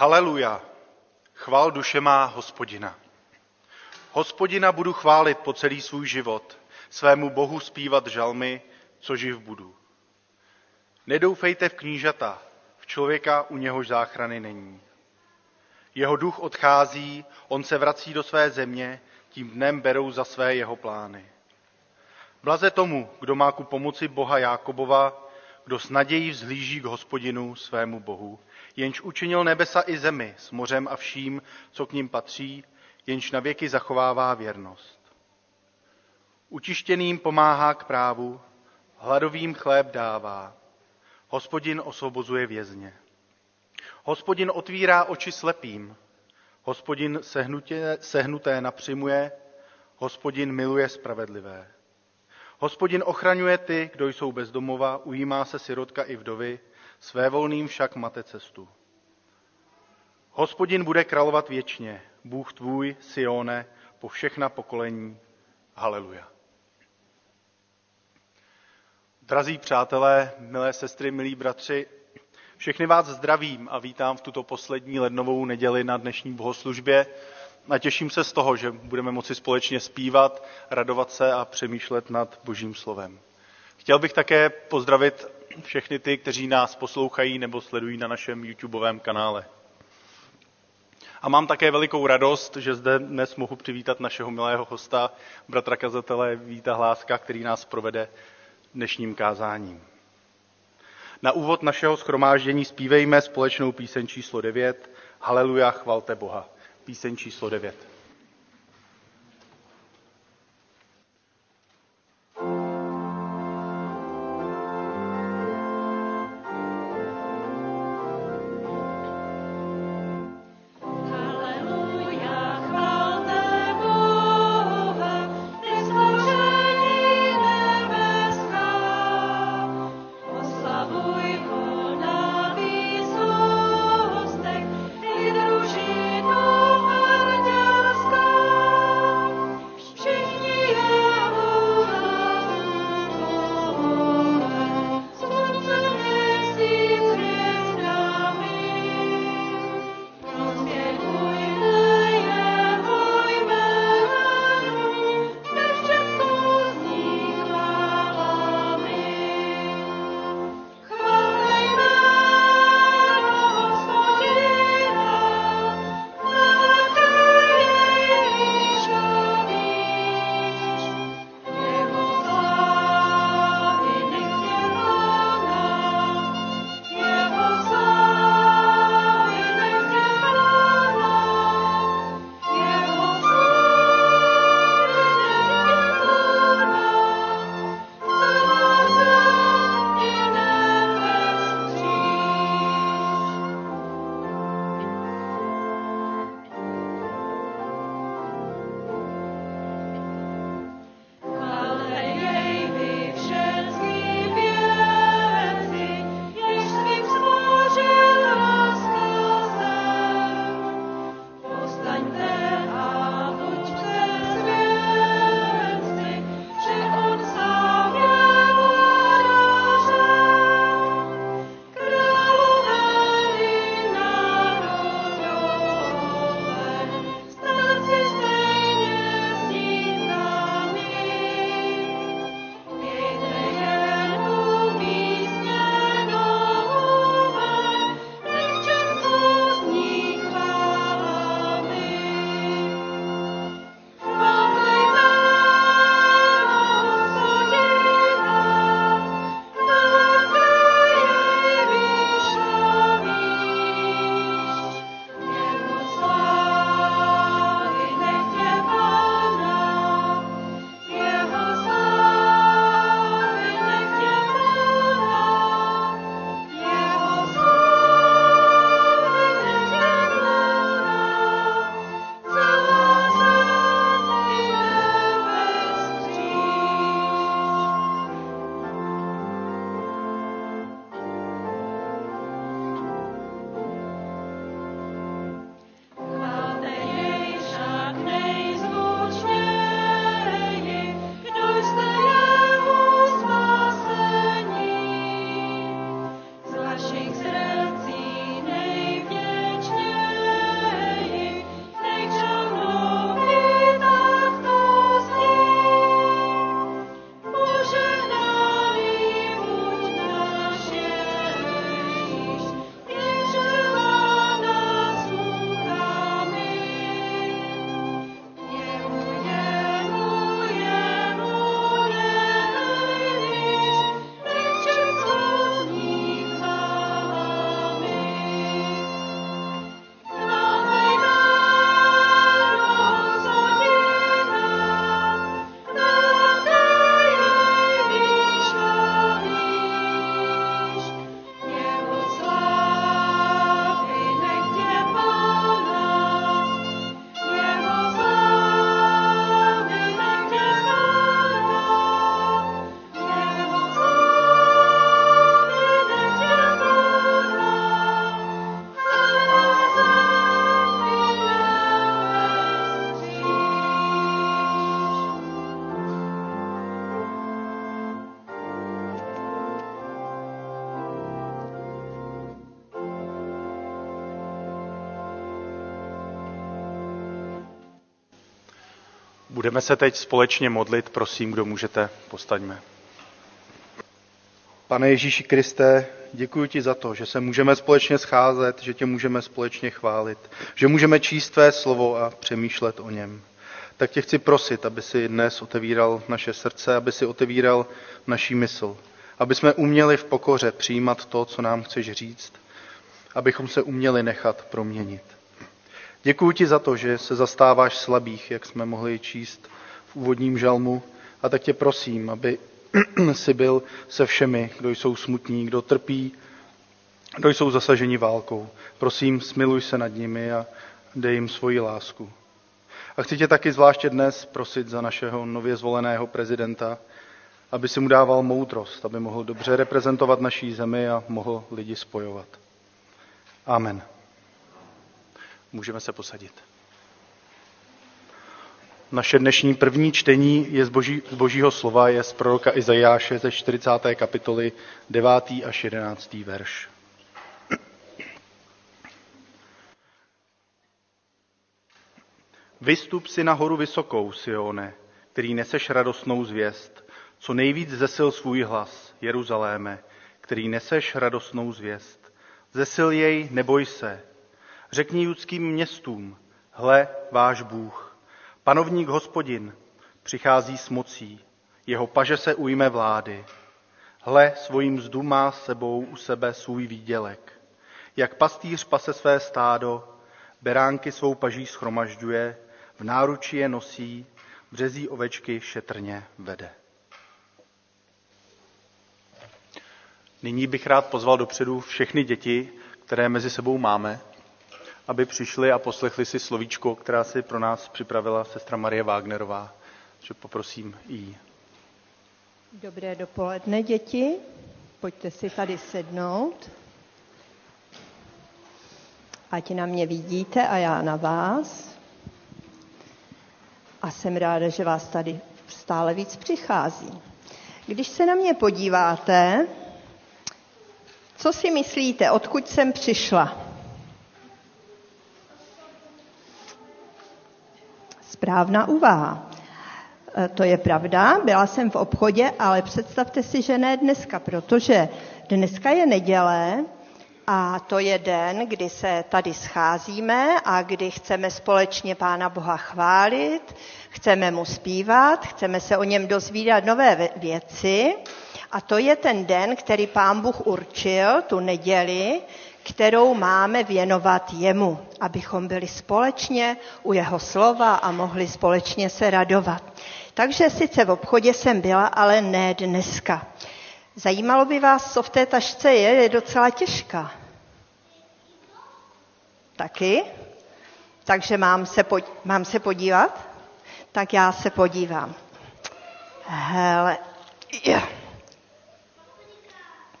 Haleluja, chvál duše má Hospodina. Hospodina budu chválit po celý svůj život, svému Bohu zpívat žalmy, co živ budu. Nedoufejte v knížata, v člověka, u něhož záchrany není. Jeho duch odchází, on se vrací do své země, tím dnem berou za své jeho plány. Blaze tomu, kdo má ku pomoci Boha Jákobova, kdo s nadějí vzhlíží k Hospodinu svému Bohu, jenž učinil nebesa i zemi s mořem a vším, co k nim patří, jenž na věky zachovává věrnost. Utištěným pomáhá k právu, hladovým chléb dává. Hospodin osvobozuje vězně. Hospodin otvírá oči slepým. Hospodin sehnuté napřimuje. Hospodin miluje spravedlivé. Hospodin ochraňuje ty, kdo jsou bez domova, ujímá se sirotka i vdovy, svévolným však mate cestu. Hospodin bude královat věčně, Bůh tvůj, Sione, po všechna pokolení. Haleluja. Drazí přátelé, milé sestry, milí bratři, všechny vás zdravím a vítám v tuto poslední lednovou neděli na dnešní bohoslužbě. A těším se z toho, že budeme moci společně zpívat, radovat se a přemýšlet nad Božím slovem. Chtěl bych také pozdravit všechny ty, kteří nás poslouchají nebo sledují na našem YouTubeovém kanále. A mám také velikou radost, že zde dnes mohu přivítat našeho milého hosta, bratra kazatele Víta Hláska, který nás provede dnešním kázáním. Na úvod našeho shromáždění zpívejme společnou píseň číslo 9 Haleluja, chvalte Boha. Píseň číslo 9. Budeme se teď společně modlit, prosím, kdo můžete, postaňme. Pane Ježíši Kriste, děkuji ti za to, že se můžeme společně scházet, že tě můžeme společně chválit, že můžeme číst tvé slovo a přemýšlet o něm. Tak tě chci prosit, aby si dnes otevíral naše srdce, aby si otevíral naší mysl, aby jsme uměli v pokoře přijímat to, co nám chceš říct, abychom se uměli nechat proměnit. Děkuji ti za to, že se zastáváš slabých, jak jsme mohli číst v úvodním žalmu, a tak tě prosím, aby si byl se všemi, kdo jsou smutní, kdo trpí, kdo jsou zasaženi válkou. Prosím, smiluj se nad nimi a dej jim svoji lásku. A chci tě taky zvláště dnes prosit za našeho nově zvoleného prezidenta, aby si mu dával moudrost, aby mohl dobře reprezentovat naší zemi a mohl lidi spojovat. Amen. Můžeme se posadit. Naše dnešní první čtení je z Božího slova, je z proroka Izajáše ze 40. kapitoly 9. až 11. verš. Vystup si na horu vysokou, Sione, který neseš radostnou zvěst, co nejvíc zesil svůj hlas, Jeruzaléme, který neseš radostnou zvěst. Zesil jej, neboj se. Řekni judským městům, hle, váš Bůh, panovník Hospodin, přichází s mocí, jeho paže se ujme vlády. Hle, svůj mzdu má s sebou u sebe svůj výdělek. Jak pastýř pase své stádo, beránky svou paží schromažďuje, v náruči je nosí, březí ovečky šetrně vede. Nyní bych rád pozval dopředu všechny děti, které mezi sebou máme, aby přišli a poslechli si slovíčko, která si pro nás připravila sestra Marie Wagnerová. Takže poprosím jí. Dobré dopoledne, děti. Pojďte si tady sednout. Ať na mě vidíte a já na vás. A jsem ráda, že vás tady stále víc přichází. Když se na mě podíváte, co si myslíte, odkud jsem přišla? Správná úvaha. To je pravda, byla jsem v obchodě, ale představte si, že ne dneska, protože dneska je neděle a to je den, kdy se tady scházíme a kdy chceme společně Pána Boha chválit, chceme mu zpívat, chceme se o něm dozvídat nové věci a to je ten den, který Pán Bůh určil, tu neděli, kterou máme věnovat jemu, abychom byli společně u jeho slova a mohli společně se radovat. Takže sice v obchodě jsem byla, ale ne dneska. Zajímalo by vás, co v té tašce je docela těžká. Taky? Takže mám se podívat? Tak já se podívám. Hele.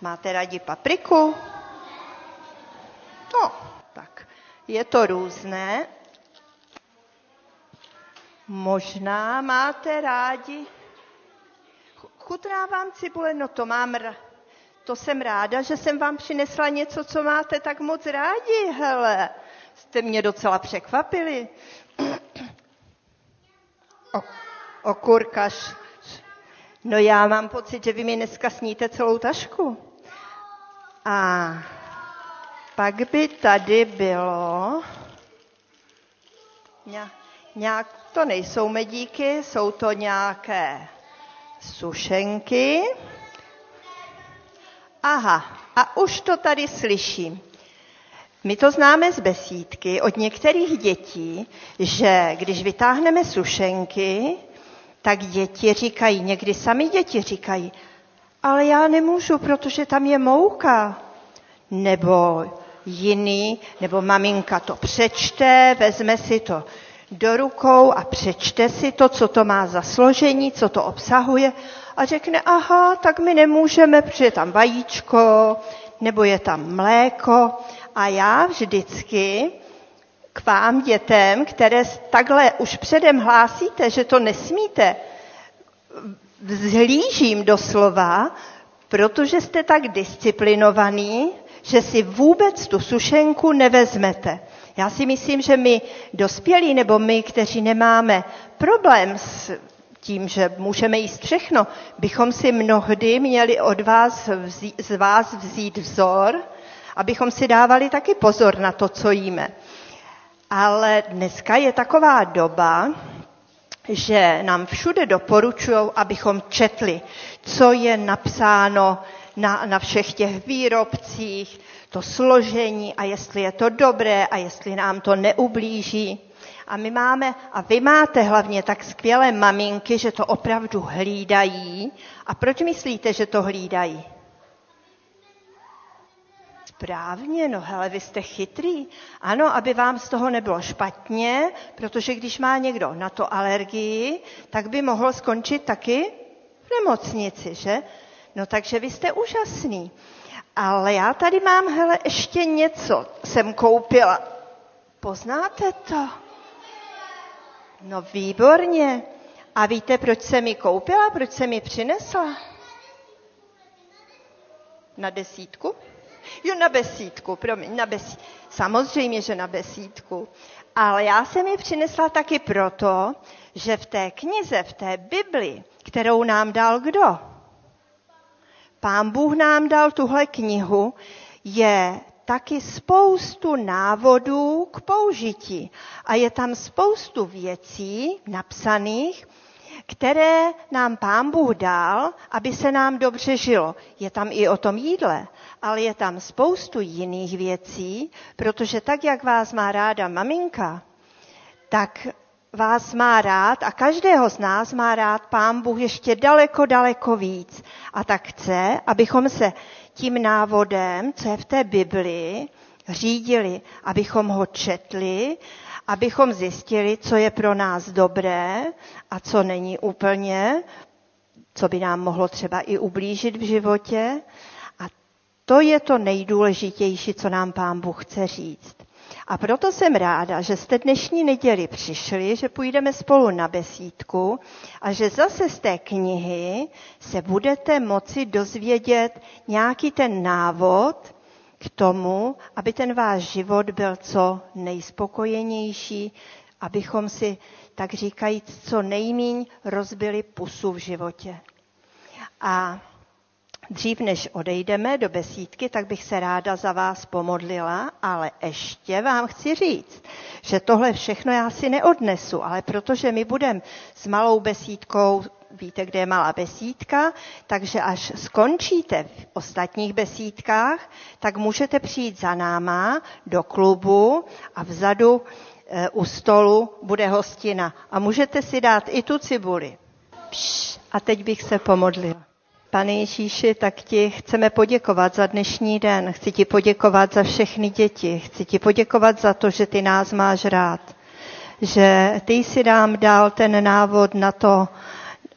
Máte rádi papriku? No, tak je to různé. Možná máte rádi. Chutná vám cibule? No to mám. To jsem ráda, že jsem vám přinesla něco, co máte tak moc rádi. Hele, jste mě docela překvapili. Okurkaš. No já mám pocit, že vy mi dneska sníte celou tašku. A pak by tady bylo, to nejsou medíky, jsou to nějaké sušenky. Aha, a už to tady slyším. My to známe z besídky od některých dětí, že když vytáhneme sušenky, tak děti říkají, někdy sami děti říkají, ale já nemůžu, protože tam je mouka. Nebo maminka to přečte, vezme si to do rukou a přečte si to, co to má za složení, co to obsahuje a řekne, aha, tak my nemůžeme, protože je tam vajíčko, nebo je tam mléko. A já vždycky k vám dětem, které takhle už předem hlásíte, že to nesmíte, vzhlížím doslova, protože jste tak disciplinovaní, že si vůbec tu sušenku nevezmete. Já si myslím, že my dospělí, nebo my, kteří nemáme problém s tím, že můžeme jíst všechno, bychom si mnohdy měli z vás vzít vzor, abychom si dávali taky pozor na to, co jíme. Ale dneska je taková doba, že nám všude doporučují, abychom četli, co je napsáno na všech těch výrobcích, to složení a jestli je to dobré a jestli nám to neublíží. A my máme, a vy máte hlavně tak skvělé maminky, že to opravdu hlídají. A proč myslíte, že to hlídají? Správně, no hele, vy jste chytrý. Ano, aby vám z toho nebylo špatně, protože když má někdo na to alergii, tak by mohl skončit taky v nemocnici, že? No takže vy jste úžasný. Ale já tady mám, hele, ještě něco jsem koupila. Poznáte to? No výborně. A víte, proč jsem ji koupila, proč jsem ji přinesla? Na desítku? Jo, na besídku, promiň, na besídku. Samozřejmě, že na besídku. Ale já jsem ji přinesla taky proto, že v té knize, v té Bibli, kterou nám dal kdo? Pán Bůh nám dal tuhle knihu, je taky spoustu návodů k použití. A je tam spoustu věcí napsaných, které nám Pán Bůh dal, aby se nám dobře žilo. Je tam i o tom jídle, ale je tam spoustu jiných věcí, protože tak, jak vás má ráda maminka, tak vás má rád a každého z nás má rád Pán Bůh ještě daleko, daleko víc. A tak chce, abychom se tím návodem, co je v té Biblii, řídili, abychom ho četli, abychom zjistili, co je pro nás dobré a co není úplně, co by nám mohlo třeba i ublížit v životě. A to je to nejdůležitější, co nám Pán Bůh chce říct. A proto jsem ráda, že jste dnešní neděli přišli, že půjdeme spolu na besídku a že zase z té knihy se budete moci dozvědět nějaký ten návod k tomu, aby ten váš život byl co nejspokojenější, abychom si, tak říkajíc, co nejmíň rozbili pusu v životě. A dřív, než odejdeme do besídky, tak bych se ráda za vás pomodlila, ale ještě vám chci říct, že tohle všechno já si neodnesu, ale protože my budeme s malou besídkou, víte, kde je malá besídka, takže až skončíte v ostatních besídkách, tak můžete přijít za náma do klubu a vzadu u stolu bude hostina. A můžete si dát i tu cibuli. A teď bych se pomodlila. Pane Ježíši, tak ti chceme poděkovat za dnešní den. Chci ti poděkovat za všechny děti. Chci ti poděkovat za to, že ty nás máš rád. Že ty jsi nám dal ten návod na to,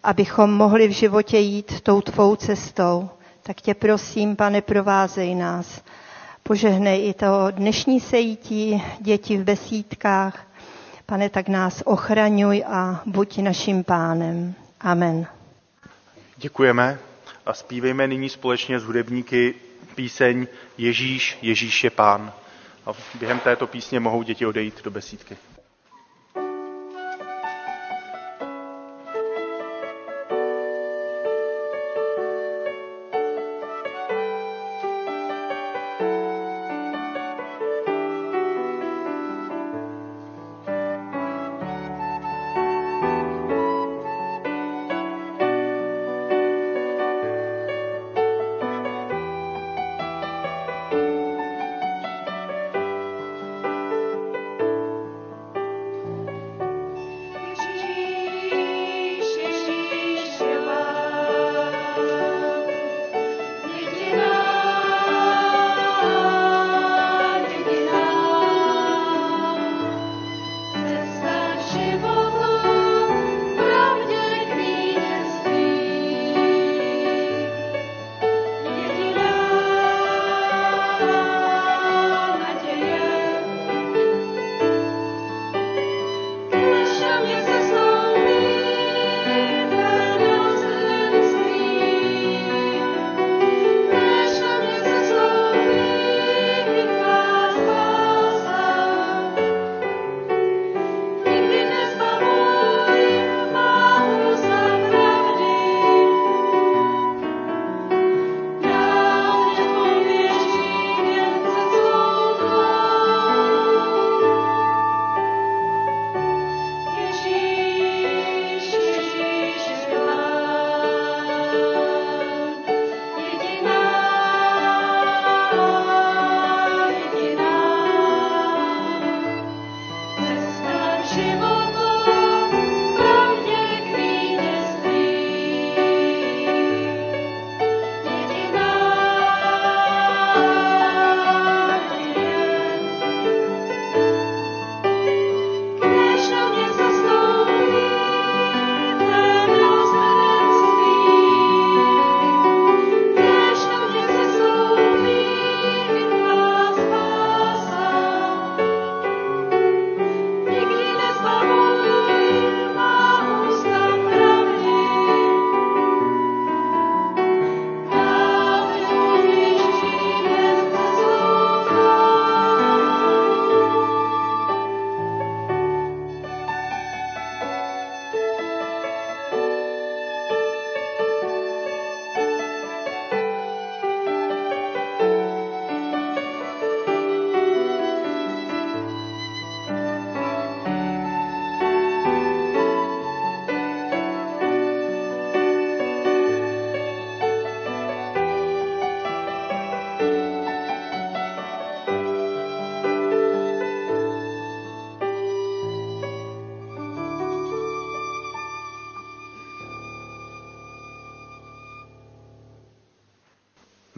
abychom mohli v životě jít tou tvou cestou. Tak tě prosím, Pane, provázej nás. Požehnej i to dnešní sejítí děti v besídkách. Pane, tak nás ochraňuj a buď naším pánem. Amen. Děkujeme a zpívejme nyní společně s hudebníky píseň Ježíš, Ježíš je Pán. A během této písně mohou děti odejít do besídky.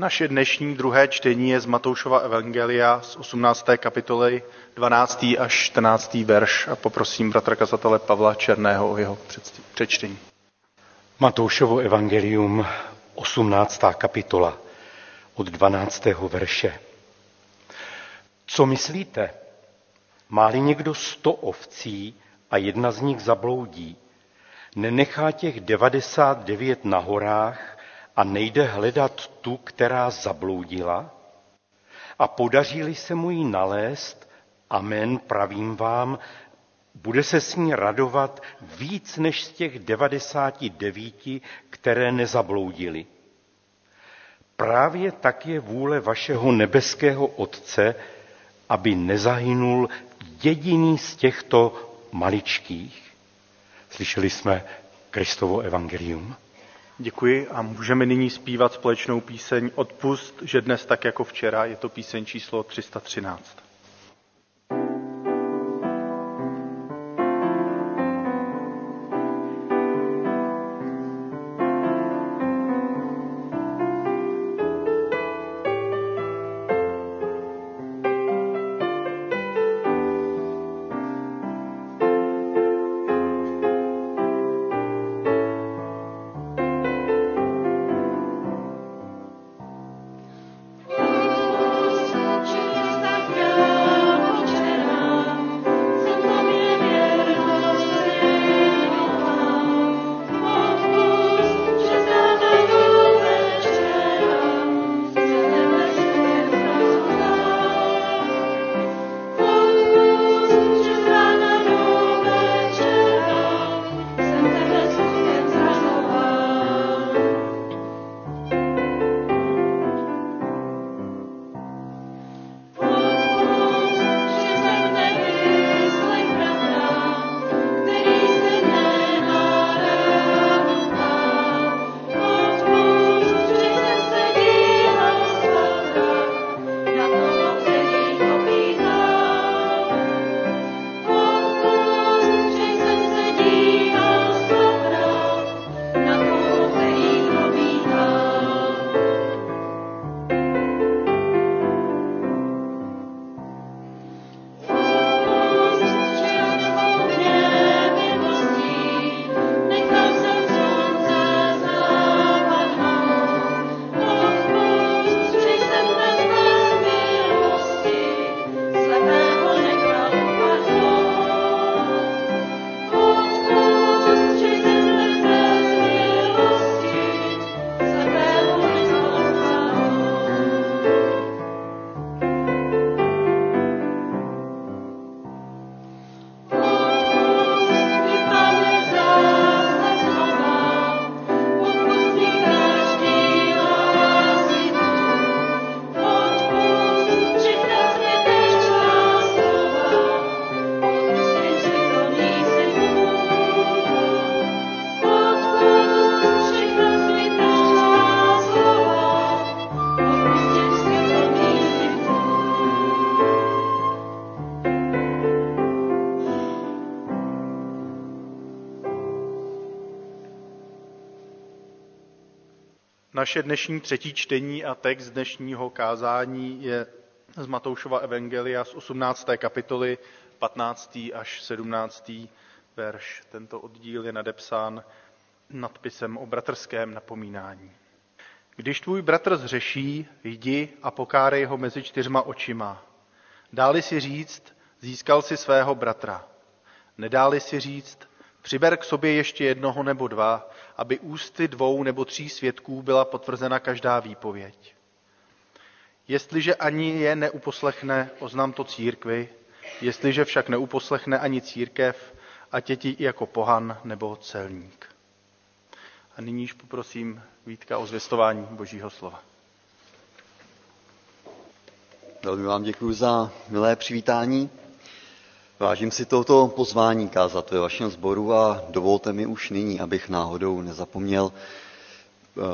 Naše dnešní druhé čtení je z Matoušova evangelia z 18. kapitoly 12. až 14. verš a poprosím bratra kazatele Pavla Černého o jeho přečtení. Matoušovo evangelium 18. kapitola od 12. verše. Co myslíte? Má-li někdo 100 ovcí a jedna z nich zabloudí, nenechá těch 99 na horách a nejde hledat tu, která zabloudila? A podaří-li se mu ji nalézt, amen, pravím vám, bude se s ní radovat víc než z těch 99, které nezabloudily. Právě tak je vůle vašeho nebeského Otce, aby nezahynul jediný z těchto maličkých. Slyšeli jsme Kristovo evangelium. Děkuji a můžeme nyní zpívat společnou píseň Odpusť, že dnes tak jako včera. Je to píseň číslo 313. Naše dnešní třetí čtení a text dnešního kázání je z Matoušova evangelia z 18. kapitoly 15. až 17. verš. Tento oddíl je nadepsán nadpisem o bratrském napomínání. Když tvůj bratr zřeší, jdi a pokárej ho mezi 4 očima. Dáli si říct, získal si svého bratra. Nedáli si říct, přiber k sobě ještě jednoho nebo 2, aby ústy 2 nebo 3 svědků byla potvrzena každá výpověď. Jestliže ani je neuposlechne, oznam to církvi, jestliže však neuposlechne ani církev, ať je ti jako pohan nebo celník. A nyníž poprosím Vítka o zvěstování Božího slova. Velmi vám děkuji za milé přivítání. Vážím si tohoto pozvání kázat ve vašem sboru a dovolte mi už nyní, abych náhodou nezapomněl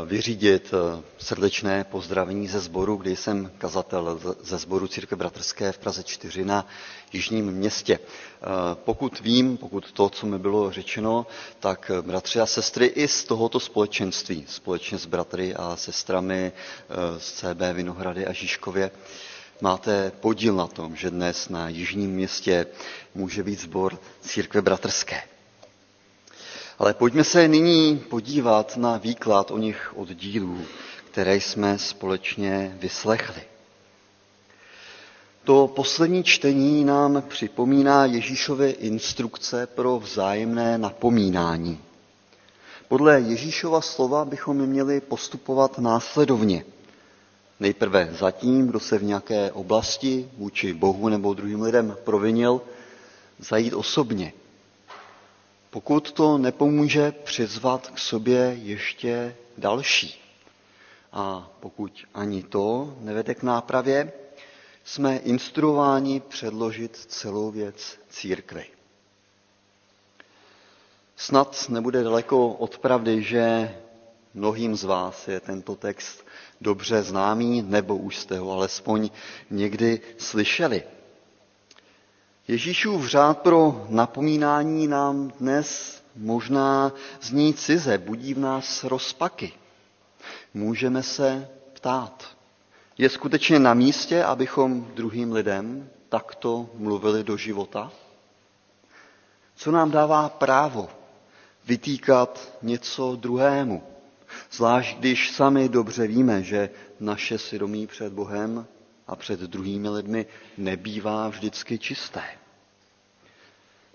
vyřídit srdečné pozdravení ze sboru, kde jsem kazatel ze sboru Církev Bratrské v Praze 4 na Jižním Městě. Pokud vím, pokud to, co mi bylo řečeno, tak bratři a sestry i z tohoto společenství, společně s bratry a sestrami z CB Vinohrady a Žižkově, máte podíl na tom, že dnes na Jižním Městě může být sbor Církve Bratrské. Ale pojďme se nyní podívat na výklad o nich oddílů, které jsme společně vyslechli. To poslední čtení nám připomíná Ježíšovy instrukce pro vzájemné napomínání. Podle Ježíšova slova bychom měli postupovat následovně. Nejprve za tím, kdo se v nějaké oblasti vůči Bohu nebo druhým lidem provinil, zajít osobně. Pokud to nepomůže, přizvat k sobě ještě další. A pokud ani to nevede k nápravě, jsme instruováni předložit celou věc církvi. Snad nebude daleko od pravdy, že mnohým z vás je tento text dobře známý, nebo už jste ho alespoň někdy slyšeli. Ježíšův řád pro napomínání nám dnes možná zní cize, budí v nás rozpaky. Můžeme se ptát. Je skutečně na místě, abychom druhým lidem takto mluvili do života? Co nám dává právo vytýkat něco druhému? Zvlášť když sami dobře víme, že naše svědomí před Bohem a před druhými lidmi nebývá vždycky čisté.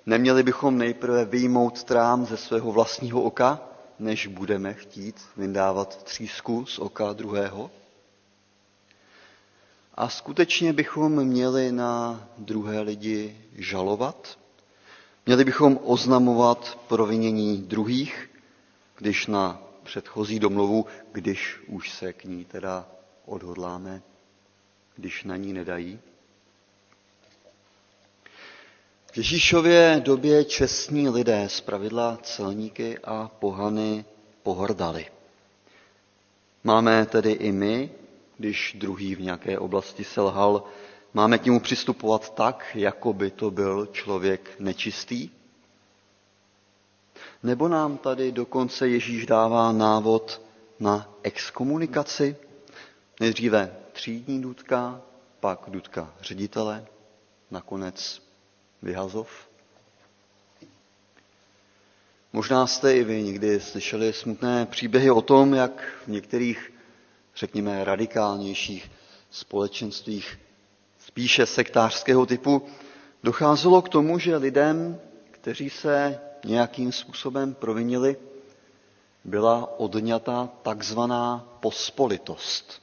Neměli bychom nejprve vyjmout trám ze svého vlastního oka, než budeme chtít vyndávat třísku z oka druhého? A skutečně bychom měli na druhé lidi žalovat? Měli bychom oznamovat provinění druhých, když na předchozí domluvu, když už se k ní teda odhodláme, když na ní nedají? V Ježíšově době čestní lidé zpravidla celníky a pohany pohrdali. Máme tedy i my, když druhý v nějaké oblasti selhal, máme k němu přistupovat tak, jako by to byl člověk nečistý? Nebo nám tady dokonce Ježíš dává návod na exkomunikaci? Nejdříve třídní důtka, pak důtka ředitele, nakonec vyhazov. Možná jste i vy někdy slyšeli smutné příběhy o tom, jak v některých, řekněme, radikálnějších společenstvích spíše sektářského typu docházelo k tomu, že lidem, kteří se nějakým způsobem provinili, byla odňata takzvaná pospolitost.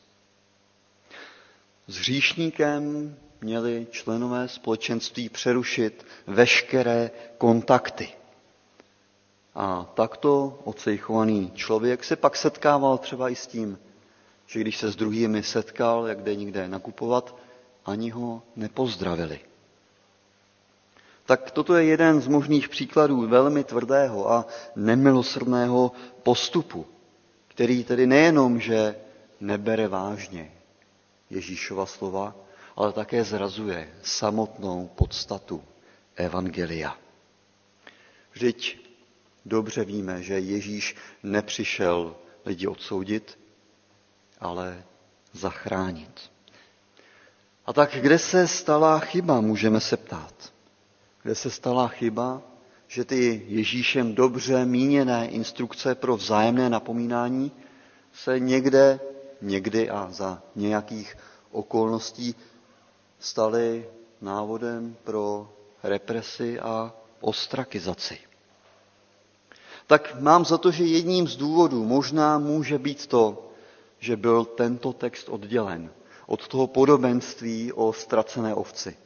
S hříšníkem měli členové společenství přerušit veškeré kontakty. A takto ocejchovaný člověk se pak setkával třeba i s tím, že když se s druhými setkal, jak jde nikde nakupovat, ani ho nepozdravili. Tak toto je jeden z možných příkladů velmi tvrdého a nemilosrdného postupu, který tedy nejenom, že nebere vážně Ježíšova slova, ale také zrazuje samotnou podstatu evangelia. Vždyť dobře víme, že Ježíš nepřišel lidi odsoudit, ale zachránit. A tak kde se stala chyba, můžeme se ptát. Kde se stala chyba, že ty Ježíšem dobře míněné instrukce pro vzájemné napomínání se někdy a za nějakých okolností staly návodem pro represi a ostrakizaci? Tak mám za to, že jedním z důvodů možná může být to, že byl tento text oddělen od toho podobenství o ztracené ovci,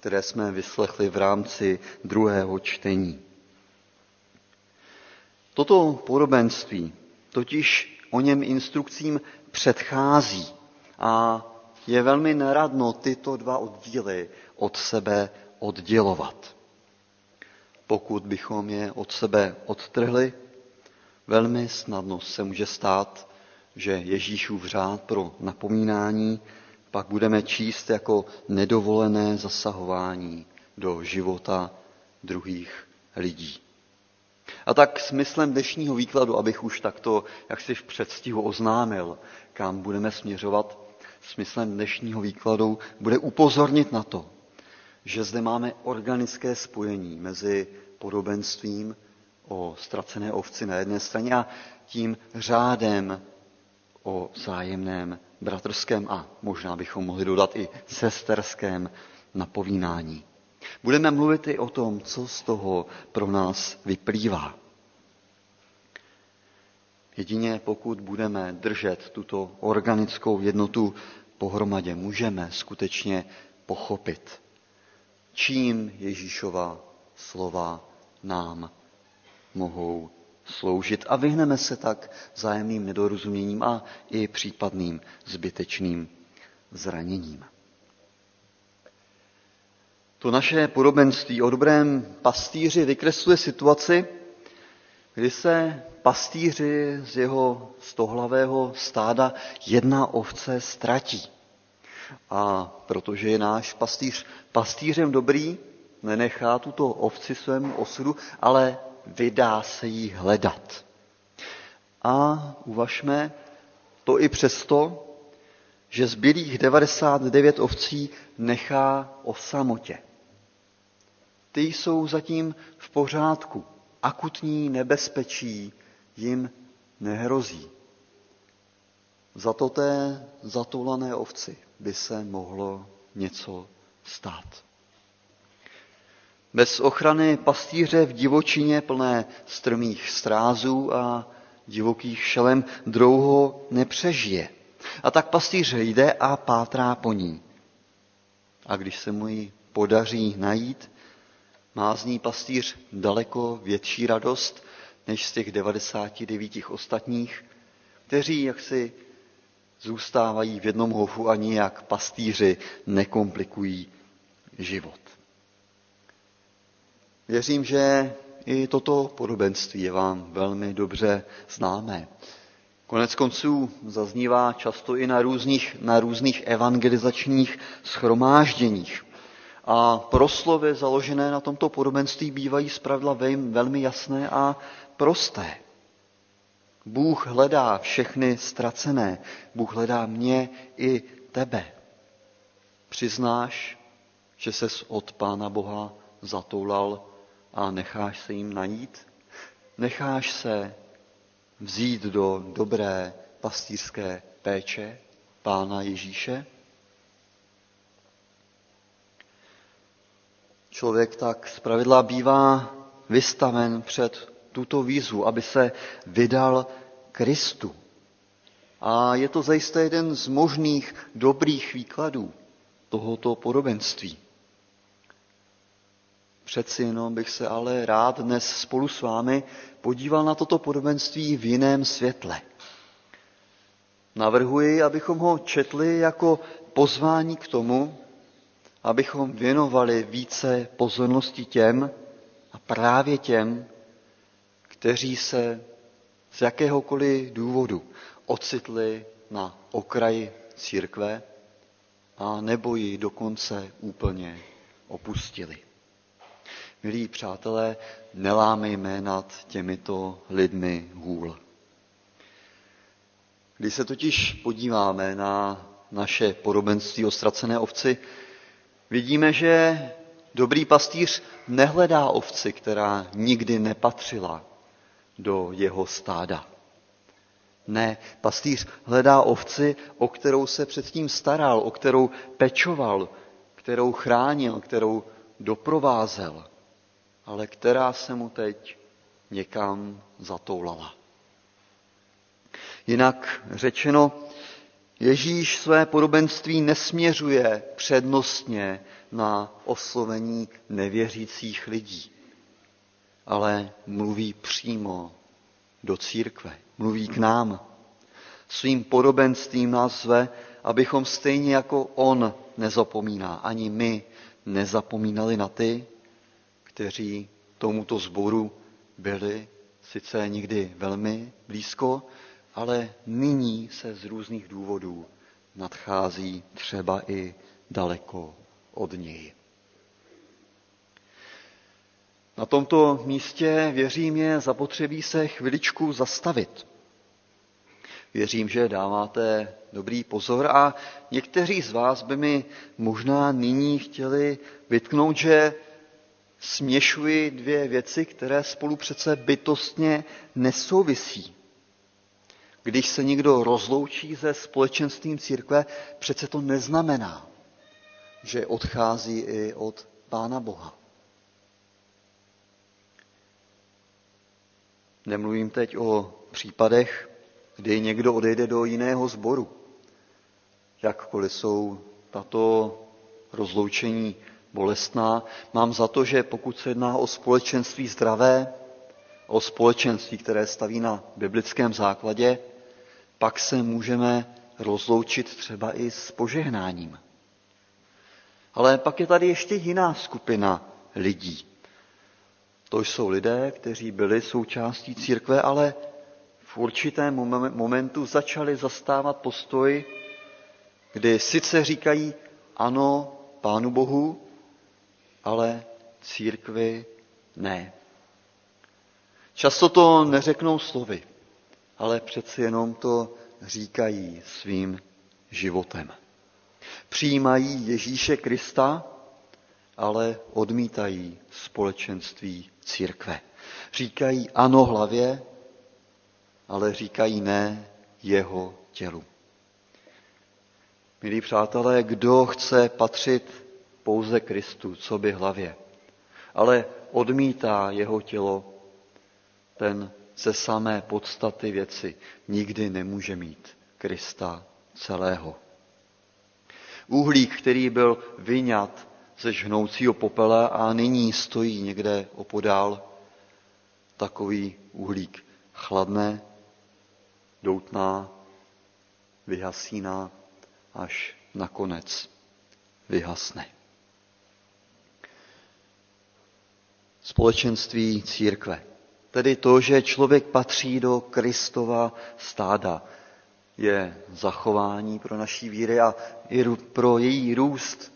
které jsme vyslechli v rámci druhého čtení. Toto podobenství totiž o něm instrukcím předchází a je velmi neradno tyto dva oddíly od sebe oddělovat. Pokud bychom je od sebe odtrhli, velmi snadno se může stát, že Ježíšův řád pro napomínání pak budeme číst jako nedovolené zasahování do života druhých lidí. A tak smyslem dnešního výkladu, abych už takto, jak si v předstihu oznámil, kam budeme směřovat, smyslem dnešního výkladu bude upozornit na to, že zde máme organické spojení mezi podobenstvím o ztracené ovci na jedné straně a tím řádem o vzájemném bratrském a možná bychom mohli dodat i sesterském napomínání. Budeme mluvit i o tom, co z toho pro nás vyplývá. Jedině pokud budeme držet tuto organickou jednotu pohromadě, můžeme skutečně pochopit, čím Ježíšova slova nám mohou sloužit a vyhneme se tak vzájemným nedorozuměním a i případným zbytečným zraněním. To naše podobenství o dobrém pastýři vykresluje situaci, kdy se pastýři z jeho stohlavého stáda jedna ovce ztratí. A protože je náš pastýř pastýřem dobrý, nenechá tuto ovci svému osudu, ale vydá se jí hledat. A uvažme to i přesto, že zbylých 99 ovcí nechá o samotě. Ty jsou zatím v pořádku. Akutní nebezpečí jim nehrozí. Za to té zatoulané ovci by se mohlo něco stát. Bez ochrany pastýře v divočině plné strmých strázů a divokých šelem dlouho nepřežije. A tak pastýř jde a pátrá po ní. A když se mu ji podaří najít, má z ní pastýř daleko větší radost než z těch 99 ostatních, kteří jaksi zůstávají v jednom hofu a nijak pastýři nekomplikují život. Věřím, že i toto podobenství je vám velmi dobře známé. Konec konců zaznívá často i na různých evangelizačních shromážděních. A proslovy založené na tomto podobenství bývají zpravidla velmi jasné a prosté. Bůh hledá všechny ztracené. Bůh hledá mě i tebe. Přiznáš, že ses od Pána Boha zatoulal a necháš se jim najít? Necháš se vzít do dobré pastýřské péče Pána Ježíše? Člověk tak zpravidla bývá vystaven před tuto výzvu, aby se vydal Kristu. A je to zajisté jeden z možných dobrých výkladů tohoto podobenství. Přeci jenom bych se ale rád dnes spolu s vámi podíval na toto podobenství v jiném světle. Navrhuji, abychom ho četli jako pozvání k tomu, abychom věnovali více pozornosti těm a právě těm, kteří se z jakéhokoliv důvodu ocitli na okraji církve a nebo ji dokonce úplně opustili. Milí přátelé, nelámejme nad těmito lidmi hůl. Když se totiž podíváme na naše podobenství o ztracené ovci, vidíme, že dobrý pastýř nehledá ovci, která nikdy nepatřila do jeho stáda. Ne, pastýř hledá ovci, o kterou se předtím staral, o kterou pečoval, kterou chránil, kterou doprovázel, ale která se mu teď někam zatoulala. Jinak řečeno, Ježíš své podobenství nesměřuje přednostně na oslovení nevěřících lidí, ale mluví přímo do církve, mluví k nám. Svým podobenstvím nás zve, abychom stejně jako on nezapomíná, ani my nezapomínali na ty, kteří tomuto sboru byli sice někdy velmi blízko, ale nyní se z různých důvodů nadchází třeba i daleko od něj. Na tomto místě, věřím, je zapotřebí se chviličku zastavit. Věřím, že dáváte dobrý pozor a někteří z vás by mi možná nyní chtěli vytknout, že směšuji dvě věci, které spolu přece bytostně nesouvisí. Když se někdo rozloučí se společenstvím církve, přece to neznamená, že odchází i od Pána Boha. Nemluvím teď o případech, kdy někdo odejde do jiného sboru. Jakkoliv jsou tato rozloučení bolestná, mám za to, že pokud se jedná o společenství zdravé, o společenství, které staví na biblickém základě, pak se můžeme rozloučit třeba i s požehnáním. Ale pak je tady ještě jiná skupina lidí. To jsou lidé, kteří byli součástí církve, ale v určitém momentu začali zastávat postoj, kdy sice říkají ano Pánu Bohu, ale církvi ne. Často to neřeknou slovy, ale přeci jenom to říkají svým životem. Přijímají Ježíše Krista, ale odmítají společenství církve. Říkají ano hlavě, ale říkají ne jeho tělu. Milí přátelé, kdo chce patřit pouze Kristu, co by hlavě, ale odmítá jeho tělo, ten ze samé podstaty věci nikdy nemůže mít Krista celého. Uhlík, který byl vyňat ze žhnoucího popela a nyní stojí někde opodál, takový uhlík chladne, doutná, vyhasíná, až nakonec vyhasne. Společenství církve, tedy to, že člověk patří do Kristova stáda, je zachování pro naší víry a i pro její růst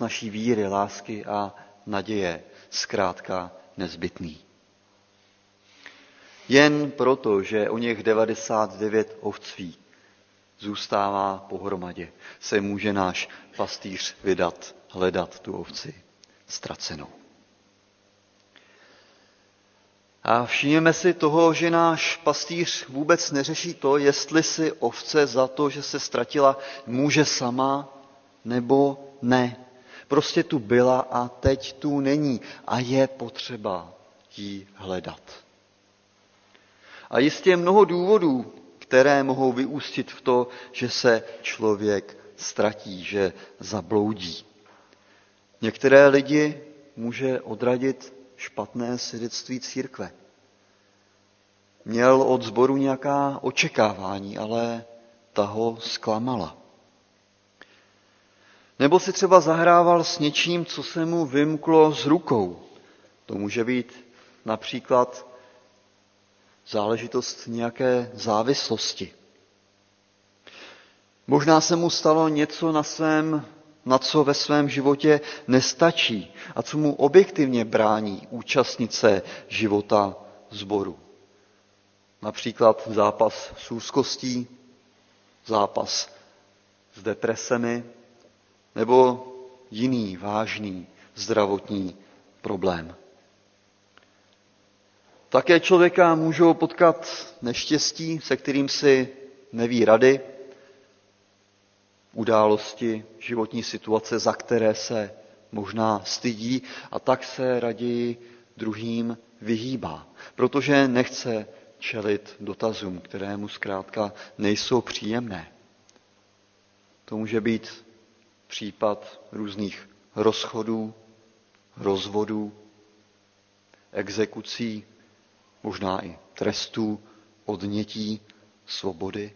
naší víry, lásky a naděje, zkrátka nezbytný. Jen proto, že o něch 99 ovcí zůstává pohromadě, se může náš pastýř vydat, hledat tu ovci ztracenou. A všimněme si toho, že náš pastýř vůbec neřeší to, jestli si ovce za to, že se ztratila, může sama nebo ne. Prostě tu byla a teď tu není a je potřeba ji hledat. A jistě mnoho důvodů, které mohou vyústit v to, že se člověk ztratí, že zabloudí. Některé lidi může odradit špatné svědectví církve. Měl od sboru nějaká očekávání, ale ta ho zklamala. Nebo si třeba zahrával s něčím, co se mu vymklo z rukou. To může být například záležitost nějaké závislosti. Možná se mu stalo něco na co ve svém životě nestačí a co mu objektivně brání účastnice života sboru. Například zápas s úzkostí, zápas s depresemi nebo jiný vážný zdravotní problém. Také člověka můžou potkat neštěstí, se kterým si neví rady, události, životní situace, za které se možná stydí a tak se raději druhým vyhýbá, protože nechce čelit dotazům, které mu zkrátka nejsou příjemné. To může být případ různých rozchodů, rozvodů, exekucí, možná i trestů, odnětí, svobody.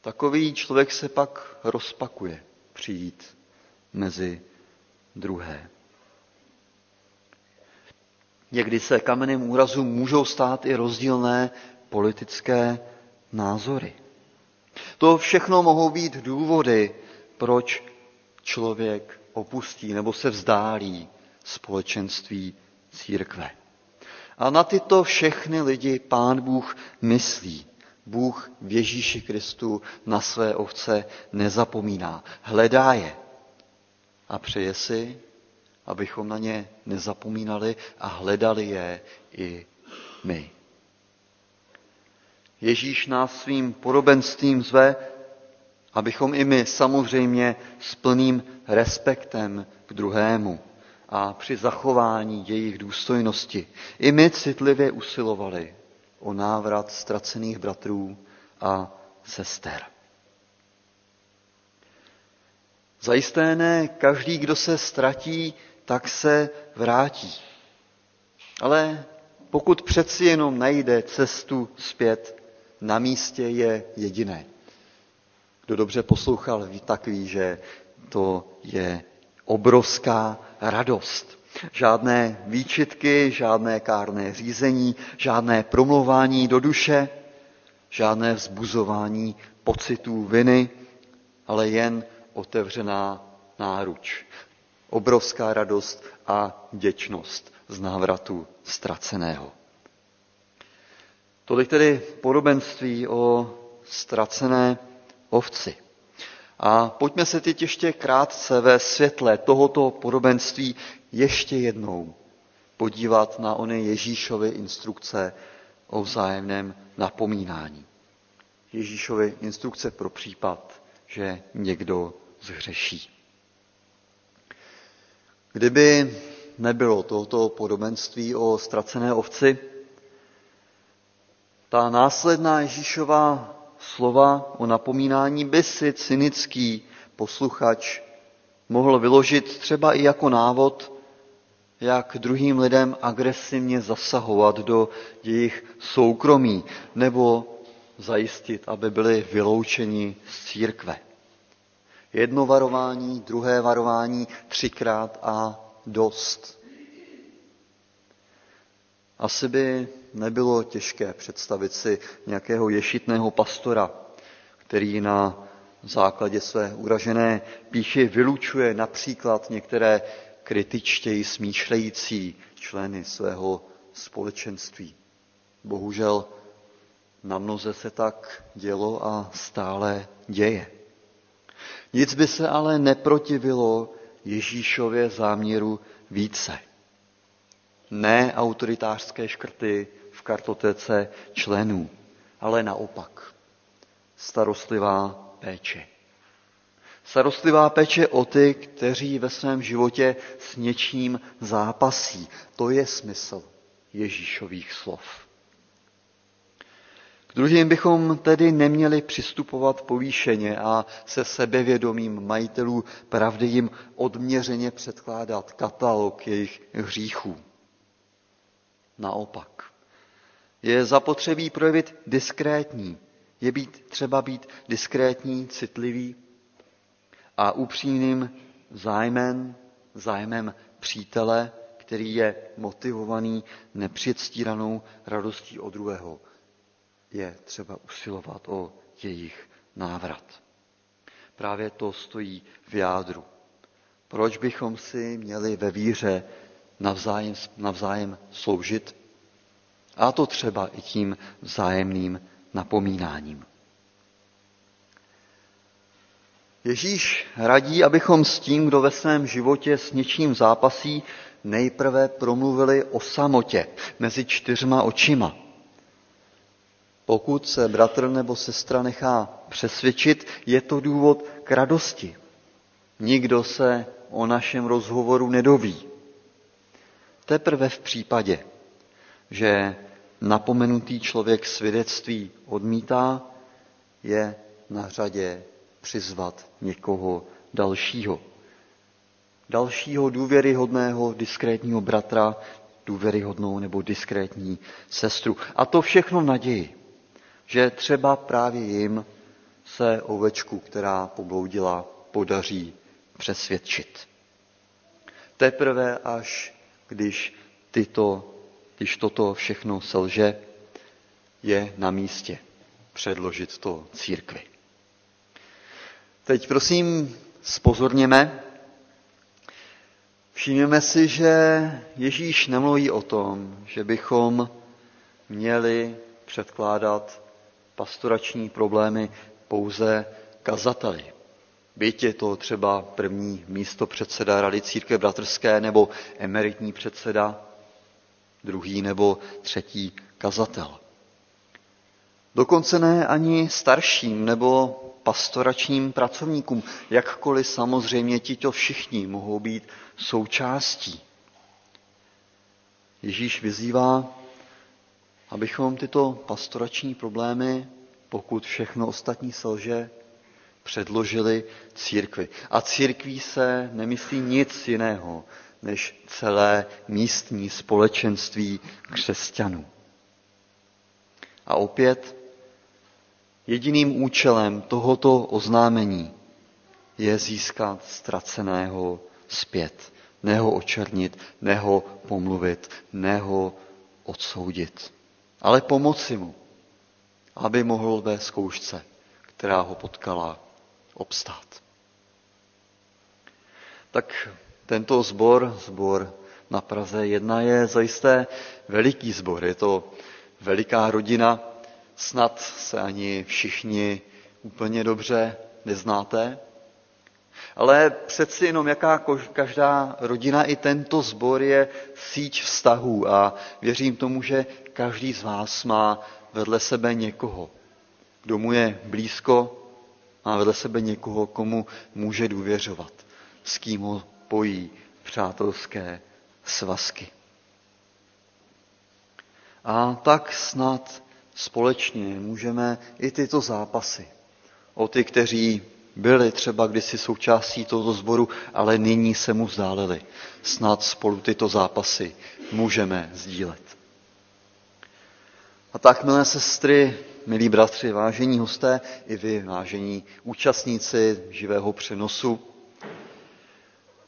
Takový člověk se pak rozpakuje přijít mezi druhé. Někdy se kamenem úrazu můžou stát i rozdílné politické názory. To všechno mohou být důvody, proč člověk opustí nebo se vzdálí společenství církve. A na tyto všechny lidi Pán Bůh myslí. Bůh v Ježíši Kristu na své ovce nezapomíná. Hledá je a přeje si, abychom na ně nezapomínali a hledali je i my. Ježíš nás svým podobenstvím zve, abychom i my samozřejmě s plným respektem k druhému a při zachování jejich důstojnosti i my citlivě usilovali o návrat ztracených bratrů a sester. Zajisté ne každý, kdo se ztratí, tak se vrátí. Ale pokud přeci jenom najde cestu zpět, na místě je jediné. Kdo dobře poslouchal, tak ví, že to je obrovská radost. Žádné výčitky, žádné kárné řízení, žádné promlouvání do duše, žádné vzbuzování pocitů viny, ale jen otevřená náruč. Obrovská radost a vděčnost z návratu ztraceného. Tolik tedy podobenství o ztracené ovci. A pojďme se teď ještě krátce ve světle tohoto podobenství ještě jednou podívat na ony Ježíšovy instrukce o vzájemném napomínání. Ježíšovy instrukce pro případ, že někdo zhřeší. Kdyby nebylo tohoto podobenství o ztracené ovci, ta následná Ježíšova slova o napomínání by si cynický posluchač mohl vyložit třeba i jako návod, jak druhým lidem agresivně zasahovat do jejich soukromí nebo zajistit, aby byli vyloučeni z církve. Jedno varování, druhé varování, třikrát a dost. Asi by nebylo těžké představit si nějakého ješitného pastora, který na základě své uražené pýchy vylučuje například některé kritičtěji smýšlející členy svého společenství. Bohužel na mnoze se tak dělo a stále děje. Nic by se ale neprotivilo Ježíšově záměru více. Ne autoritářské škrty v kartotéce členů, ale naopak. Starostlivá péče. Starostlivá péče o ty, kteří ve svém životě s něčím zápasí. To je smysl Ježíšových slov. K druhým bychom tedy neměli přistupovat povýšeně a se sebevědomím majitelů pravdy jim odměřeně předkládat katalog jejich hříchů. Naopak, je zapotřebí projevit diskrétní, je třeba být diskrétní, citlivý a upřímným zájmem přítele, který je motivovaný nepředstíranou radostí od druhého. Je třeba usilovat o jejich návrat. Právě to stojí v jádru. Proč bychom si měli ve víře navzájem sloužit, a to třeba i tím vzájemným napomínáním. Ježíš radí, abychom s tím, kdo ve svém životě s něčím zápasí, nejprve promluvili o samotě mezi čtyřma očima. Pokud se bratr nebo sestra nechá přesvědčit, je to důvod k radosti. Nikdo se o našem rozhovoru nedoví. Teprve v případě, že napomenutý člověk svědectví odmítá, je na řadě přizvat někoho dalšího. Dalšího důvěryhodného, diskrétního bratra, důvěryhodnou nebo diskrétní sestru. A to všechno v naději, že třeba právě jim se ovečku, která pobloudila, podaří přesvědčit. Teprve až když toto všechno selže, je na místě předložit to církvi. Teď prosím zpozorněme. Všimněme si, že Ježíš nemluví o tom, že bychom měli předkládat pastorační problémy pouze kazateli. Byť je to třeba první místopředseda Rady Církve bratrské nebo emeritní předseda, druhý nebo třetí kazatel. Dokonce ne ani starším nebo pastoračním pracovníkům, jakkoliv samozřejmě tito všichni mohou být součástí. Ježíš vyzývá, abychom tyto pastorační problémy, pokud všechno ostatní selže, předložili církvi. A církví se nemyslí nic jiného, než celé místní společenství křesťanů. A opět jediným účelem tohoto oznámení je získat ztraceného zpět. Ne ho očernit, ne ho pomluvit, ne ho odsoudit. Ale pomoci mu, aby mohl ve zkoušce, která ho potkala, obstát. Tak tento sbor na Praze 1 je zajisté veliký sbor. Je to veliká rodina, snad se ani všichni úplně dobře neznáte. Ale přeci jenom jaká každá rodina, i tento sbor je síť vztahů a věřím tomu, že každý z vás má vedle sebe někoho, kdo mu je blízko, má vedle sebe někoho, komu může důvěřovat, s kým ho pojí přátelské svazky. A tak snad společně můžeme i tyto zápasy o ty, kteří byli třeba kdysi součástí tohoto sboru, ale nyní se mu vzdáleli. Snad spolu tyto zápasy můžeme sdílet. A tak, milé sestry, milí bratři, vážení hosté, i vy, vážení účastníci živého přenosu,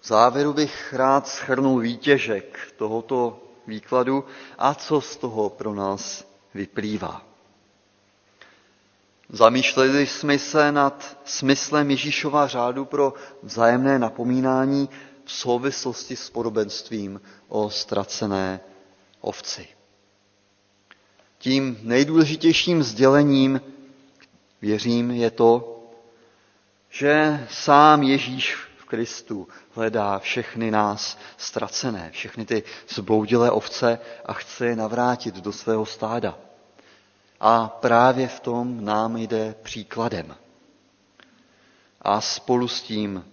v závěru bych rád shrnul výtěžek tohoto výkladu a co z toho pro nás vyplývá. Zamýšleli jsme se nad smyslem Ježíšova řádu pro vzájemné napomínání v souvislosti s podobenstvím o ztracené ovci. Tím nejdůležitějším sdělením, věřím, je to, že sám Ježíš v Kristu hledá všechny nás ztracené, všechny ty zbloudilé ovce a chce je navrátit do svého stáda. A právě v tom nám jde příkladem. A spolu s tím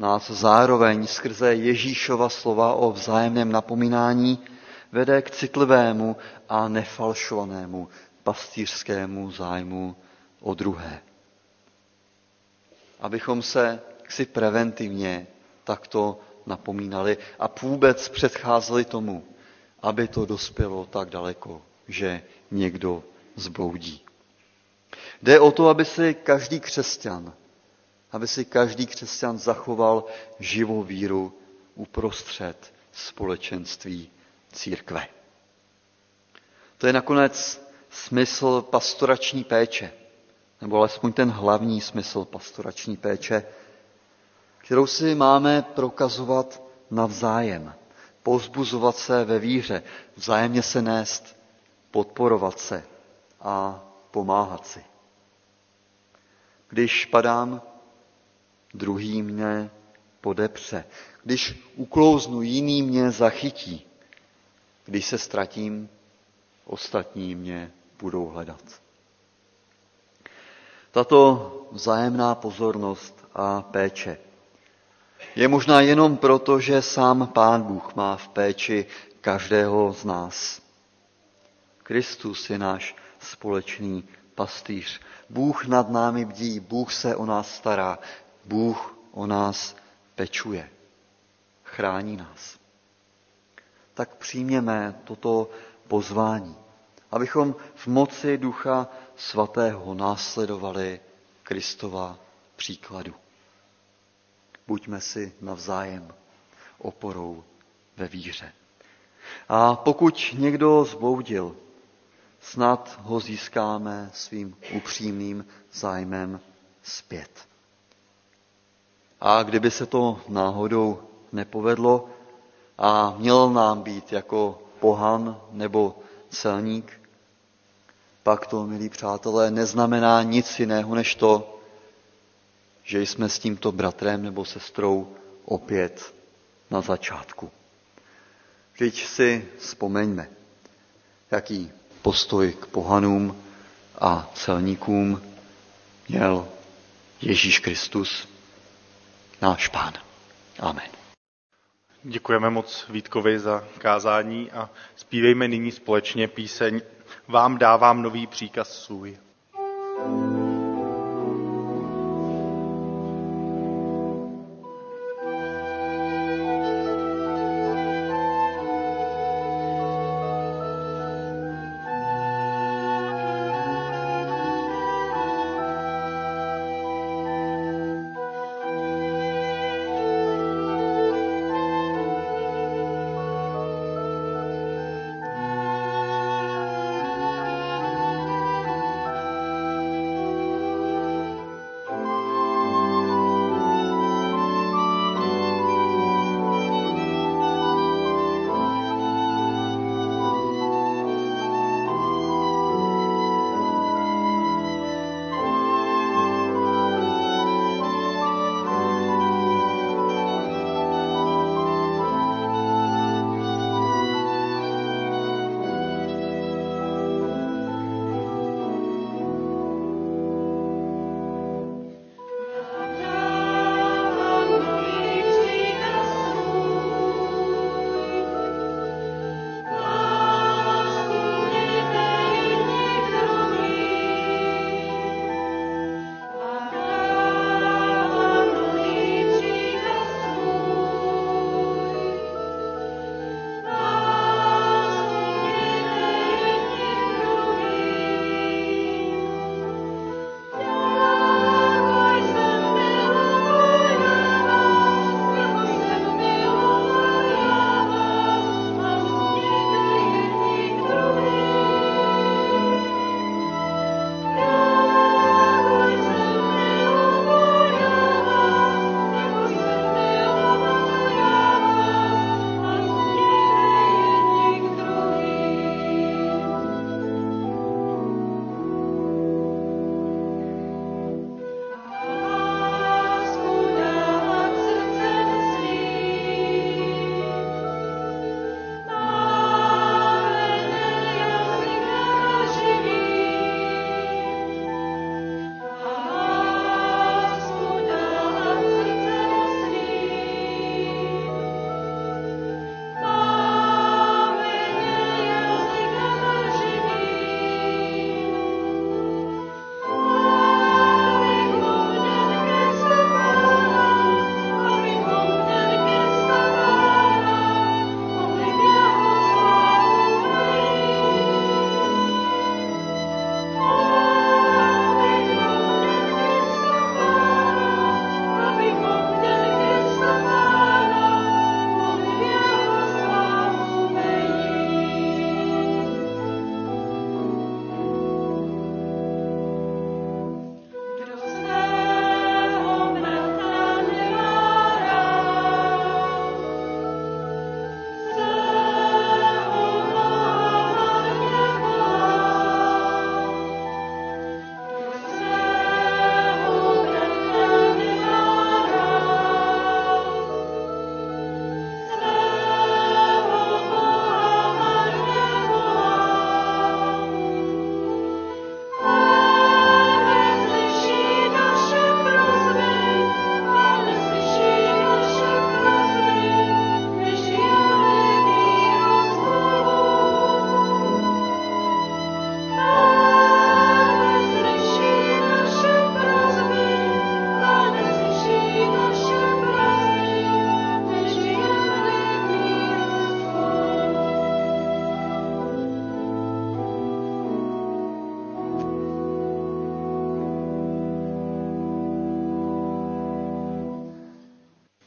nás zároveň skrze Ježíšova slova o vzájemném napomínání vede k citlivému a nefalšovanému pastýřskému zájmu o druhé. Abychom se si preventivně takto napomínali a vůbec předcházeli tomu, aby to dospělo tak daleko, že někdo zbloudí. Jde o to, aby si každý křesťan zachoval živou víru uprostřed společenství církve. To je nakonec smysl pastorační péče, nebo alespoň ten hlavní smysl pastorační péče, kterou si máme prokazovat navzájem, povzbuzovat se ve víře, vzájemně se nést, podporovat se a pomáhat si. Když padám, druhý mě podepře. Když uklouznu, jiný mě zachytí. Když se ztratím, ostatní mě budou hledat. Tato vzájemná pozornost a péče je možná jenom proto, že sám Pán Bůh má v péči každého z nás. Kristus je náš společný pastýř. Bůh nad námi bdí, Bůh se o nás stará, Bůh o nás pečuje, chrání nás. Tak přijměme toto pozvání, abychom v moci Ducha Svatého následovali Kristova příkladu. Buďme si navzájem oporou ve víře. A pokud někdo zbloudil, snad ho získáme svým upřímným zájmem zpět. A kdyby se to náhodou nepovedlo a měl nám být jako pohan nebo celník, pak to, milí přátelé, neznamená nic jiného než to, že jsme s tímto bratrem nebo sestrou opět na začátku. Vždyť si vzpomeňme, jaký postoj k pohanům a celníkům měl Ježíš Kristus, náš Pán. Amen. Děkujeme moc Vítkovi za kázání a zpívejme nyní společně píseň Vám dávám nový příkaz svůj.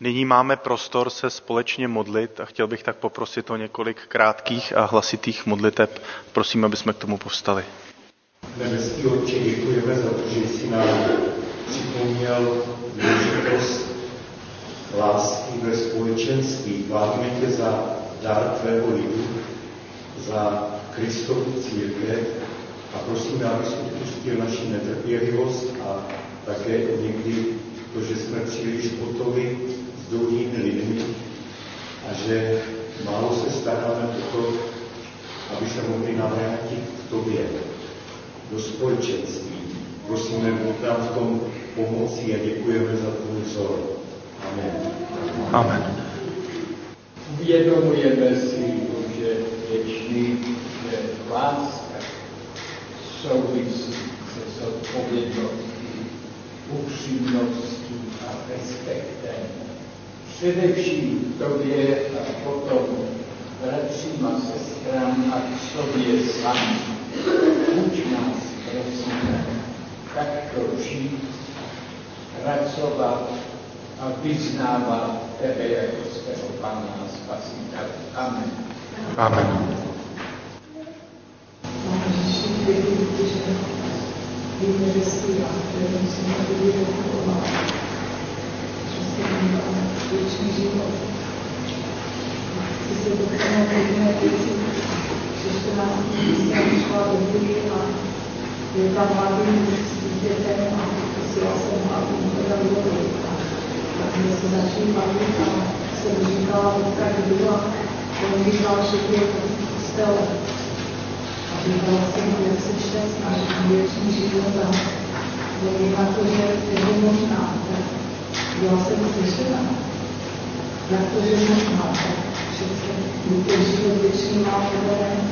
Nyní máme prostor se společně modlit a chtěl bych tak poprosit o několik krátkých a hlasitých modliteb. Prosím, aby jsme k tomu povstali. Nebeský Otče, děkujeme za to, že jsi nám připomněl důležitost lásky ve společenství. Chválíme tě za dar tvého lidu, za Kristovu církev a prosím, aby jsi odpustil naši netrpělivost a také někdy to, že jsme příliš hotovi s druhými lidmi a že málo se staráme o to, aby se mohli navrátit k tobě, do společenství. Prosíme, buď nám v tom pomoci a děkujeme za tvůj vzor. Amen. Amen. Uvědomujeme si, že věčný, že láska souvisí se zodpovědností, upřímností a respektem. Především tobě a potom bratřím a sestrám a k sobě sami. Uč nás, prosíme, takto žít, pracovat a vyznávat tebe jako svého Pána a Spasitele. Amen. Amen. Když se začali bavit a jsem říkala, odkud byla, on říkal, že je v kostele. A říkala jsem, jak se čte snaží věčný život a říkala to, že je možná. Byla jsem slyšena. Jak to, že možná. Přece ten život věčný má podané.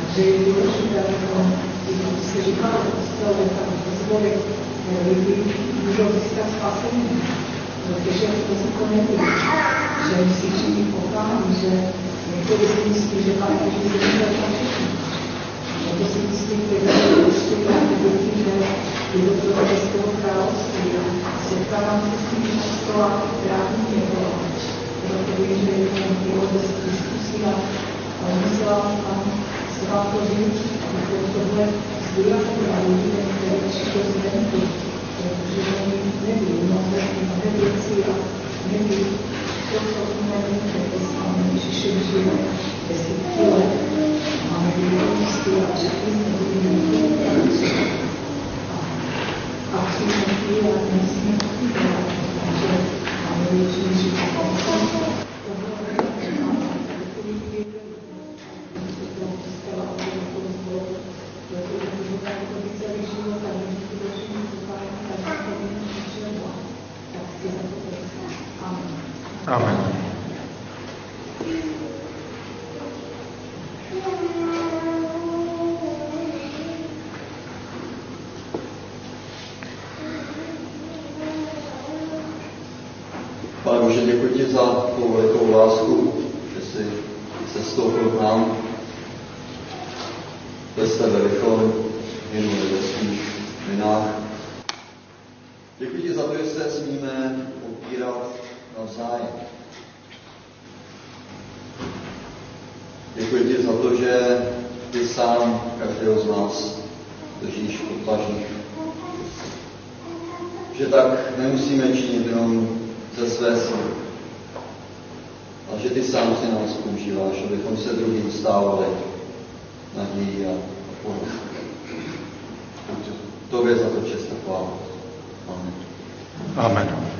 Takže je důležité, když se říkala v kostele, tam zbory, lidi můžou získat spasení. Protože to se konečí, že musí všichni pokávat, že některý si myslí, že tam může získat na všichni. Proto si myslí, že ještě právě věcí, že je do toho Českého království a setkávám se s tím často a právě nebo. Protože vím, že bylo bez diskusí a musela se vám to říct, že tohle zbývat a lidi, které všechno zvědí, protože neví, mnohé věci a neví to, co uměli, které jsme Ježíše žili desítky let. Máme vědomosti a všechny jsme byli největší. A všichni chvíli a nesmí chvíli, takže máme větší život. Amen. Pane Bože, děkuji ti za tvou velikou lásku, že jsi se stoupil k nám ve sebe vychovali jenom ve svých vinách. Děkuji ti za to, že se smíme opírat navzájem. Děkuji ti za to, že ty sám každého z nás držíš v podpažích. Že tak nemusíme činit jenom ze své síly. A že ty sám si nás používáš, abychom se druhým stávali naději a pomoci. Tobě za to čest a chvála. Amen. Amen.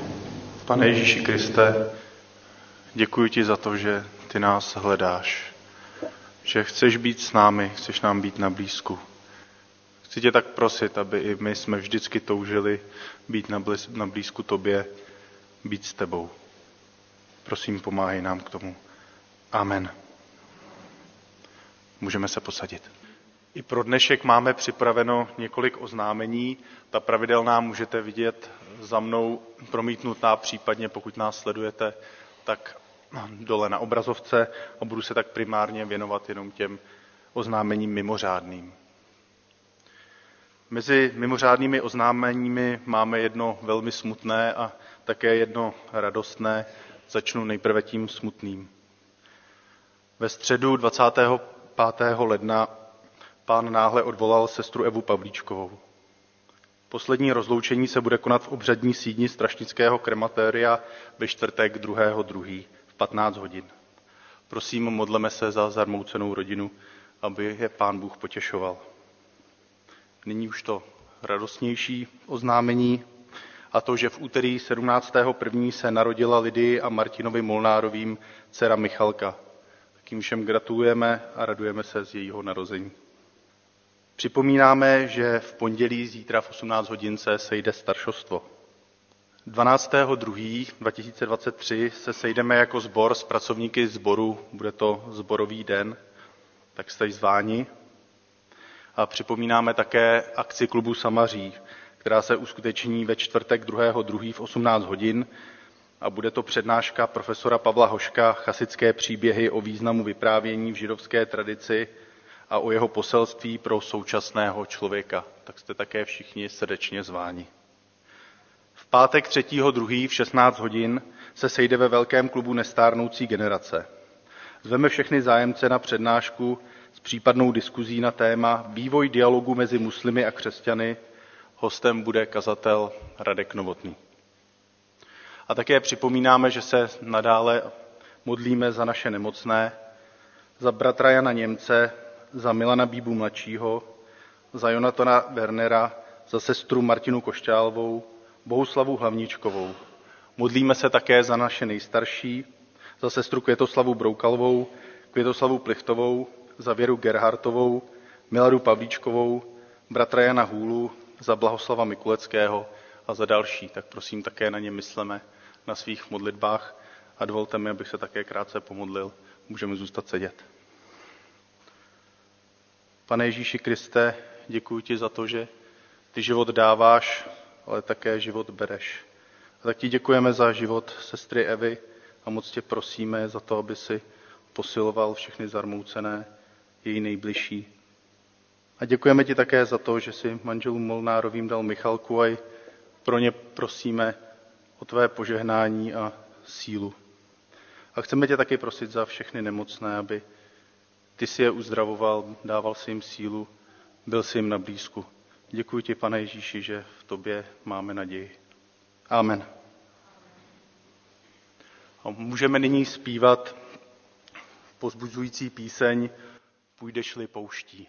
Pane Ježíši Kriste, děkuji ti za to, že ty nás hledáš, že chceš být s námi, chceš nám být na blízku. Chci tě tak prosit, aby i my jsme vždycky toužili být na blízku tobě, být s tebou. Prosím, pomáhej nám k tomu. Amen. Můžeme se posadit. I pro dnešek máme připraveno několik oznámení. Ta pravidelná můžete vidět za mnou promítnutá, případně pokud nás sledujete, tak dole na obrazovce a budu se tak primárně věnovat jenom těm oznámením mimořádným. Mezi mimořádnými oznámeními máme jedno velmi smutné a také jedno radostné. Začnu nejprve tím smutným. Ve středu 25. ledna Pán náhle odvolal sestru Evu Pavlíčkovou. Poslední rozloučení se bude konat v obřadní sídni Strašnického krematéria ve čtvrtek 2.2. v 15 hodin. Prosím, modleme se za zarmoucenou rodinu, aby je Pán Bůh potěšoval. Nyní už to radostnější oznámení a to, že v úterý 17.1. se narodila Lidii a Martinovi Molnárovým dcera Michalka. Takým všem gratulujeme a radujeme se z jejího narození. Připomínáme, že v pondělí zítra v 18 hodin se sejde staršostvo. 12.2.2023 se sejdeme jako sbor s pracovníky sboru, bude to sborový den, tak jste zváni. A připomínáme také akci klubu Samaří, která se uskuteční ve čtvrtek 2.2. v 18 hodin a bude to přednáška profesora Pavla Hoška Chasidské příběhy o významu vyprávění v židovské tradici a o jeho poselství pro současného člověka. Tak jste také všichni srdečně zváni. V pátek 3.2. v 16 hodin se sejde ve velkém klubu Nestárnoucí generace. Zveme všechny zájemce na přednášku s případnou diskuzí na téma Vývoj dialogu mezi muslimy a křesťany. Hostem bude kazatel Radek Novotný. A také připomínáme, že se nadále modlíme za naše nemocné, za bratra Jana Němce, za Milana Bíbu mladšího, za Jonathana Wernera, za sestru Martinu Košťálovou, Bohuslavu Hlavníčkovou. Modlíme se také za naše nejstarší, za sestru Květoslavu Broukalovou, Květoslavu Plichtovou, za Věru Gerhartovou, Miladu Pavlíčkovou, bratra Jana Hůlu, za Blahoslava Mikuleckého a za další. Tak prosím, také na ně mysleme na svých modlitbách a dovolte mi, abych se také krátce pomodlil. Můžeme zůstat sedět. Pane Ježíši Kriste, děkuji ti za to, že ty život dáváš, ale také život bereš. A tak ti děkujeme za život sestry Evy a moc tě prosíme za to, aby si posiloval všechny zarmoucené, její nejbližší. A děkujeme ti také za to, že si manželům Molnárovým dal Michalku a i pro ně prosíme o tvé požehnání a sílu. A chceme tě také prosit za všechny nemocné, aby ty si je uzdravoval, dával si jim sílu, byl si jim na blízku. Děkuji ti, Pane Ježíši, že v tobě máme naději. Amen. A můžeme nyní zpívat povzbuzující píseň Půjdeš-li pouští. Půjdeš-li pouští,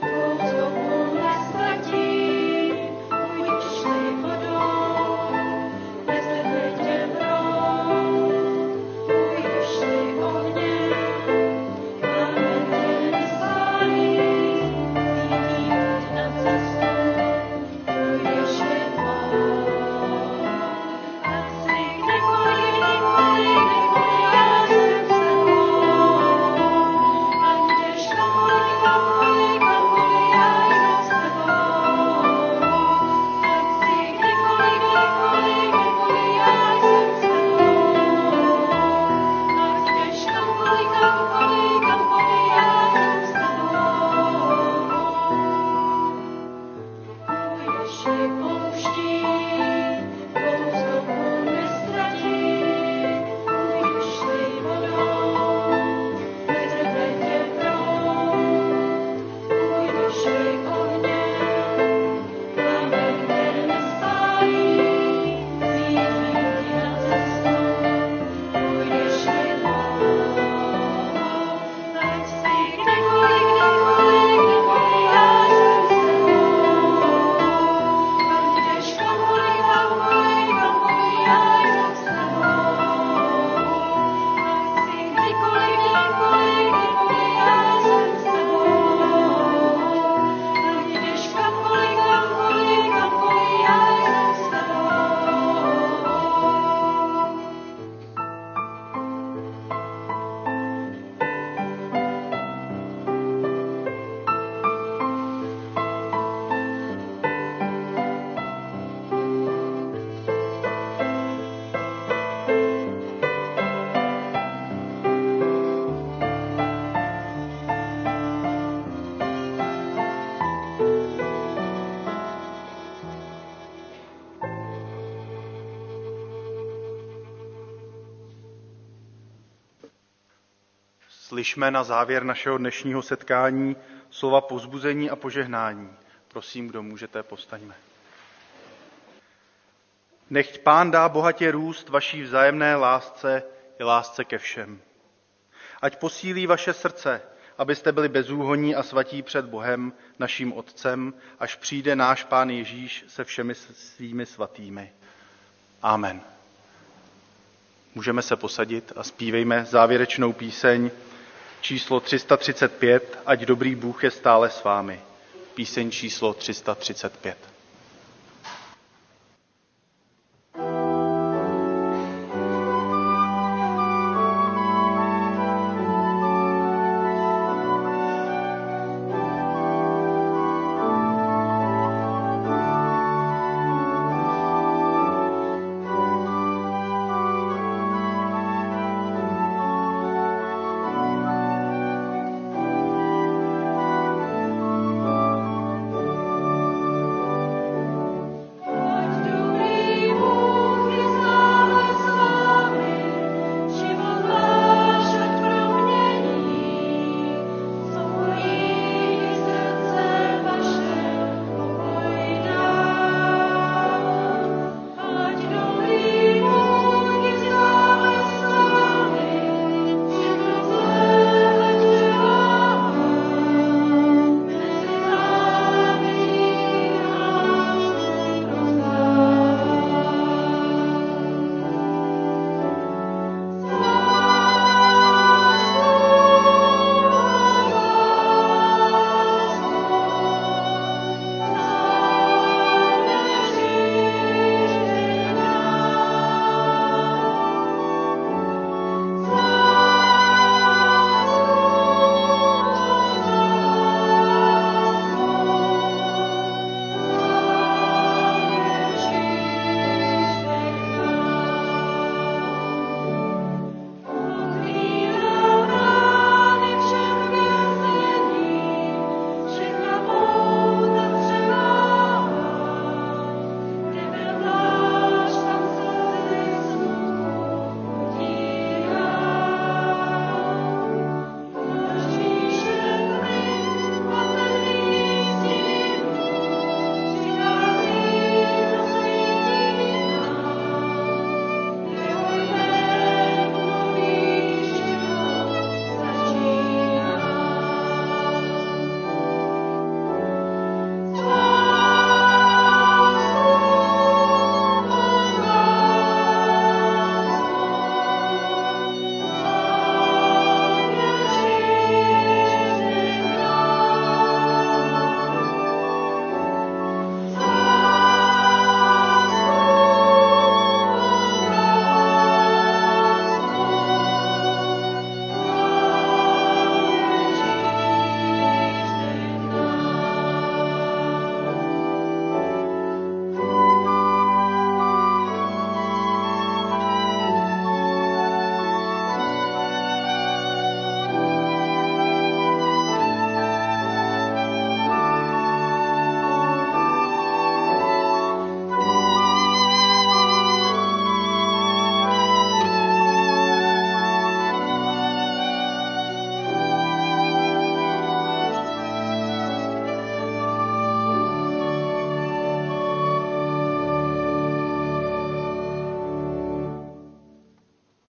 pouzdou mou na smrti, slyšme na závěr našeho dnešního setkání slova povzbuzení a požehnání. Prosím, kdo můžete, povstaňme. Nechť Pán dá bohatě růst vaší vzájemné lásce i lásce ke všem. Ať posílí vaše srdce, abyste byli bezúhonní a svatí před Bohem, naším Otcem, až přijde náš Pán Ježíš se všemi svými svatými. Amen. Můžeme se posadit a zpívejme závěrečnou píseň číslo 335, Ať dobrý Bůh je stále s vámi. Píseň číslo 335.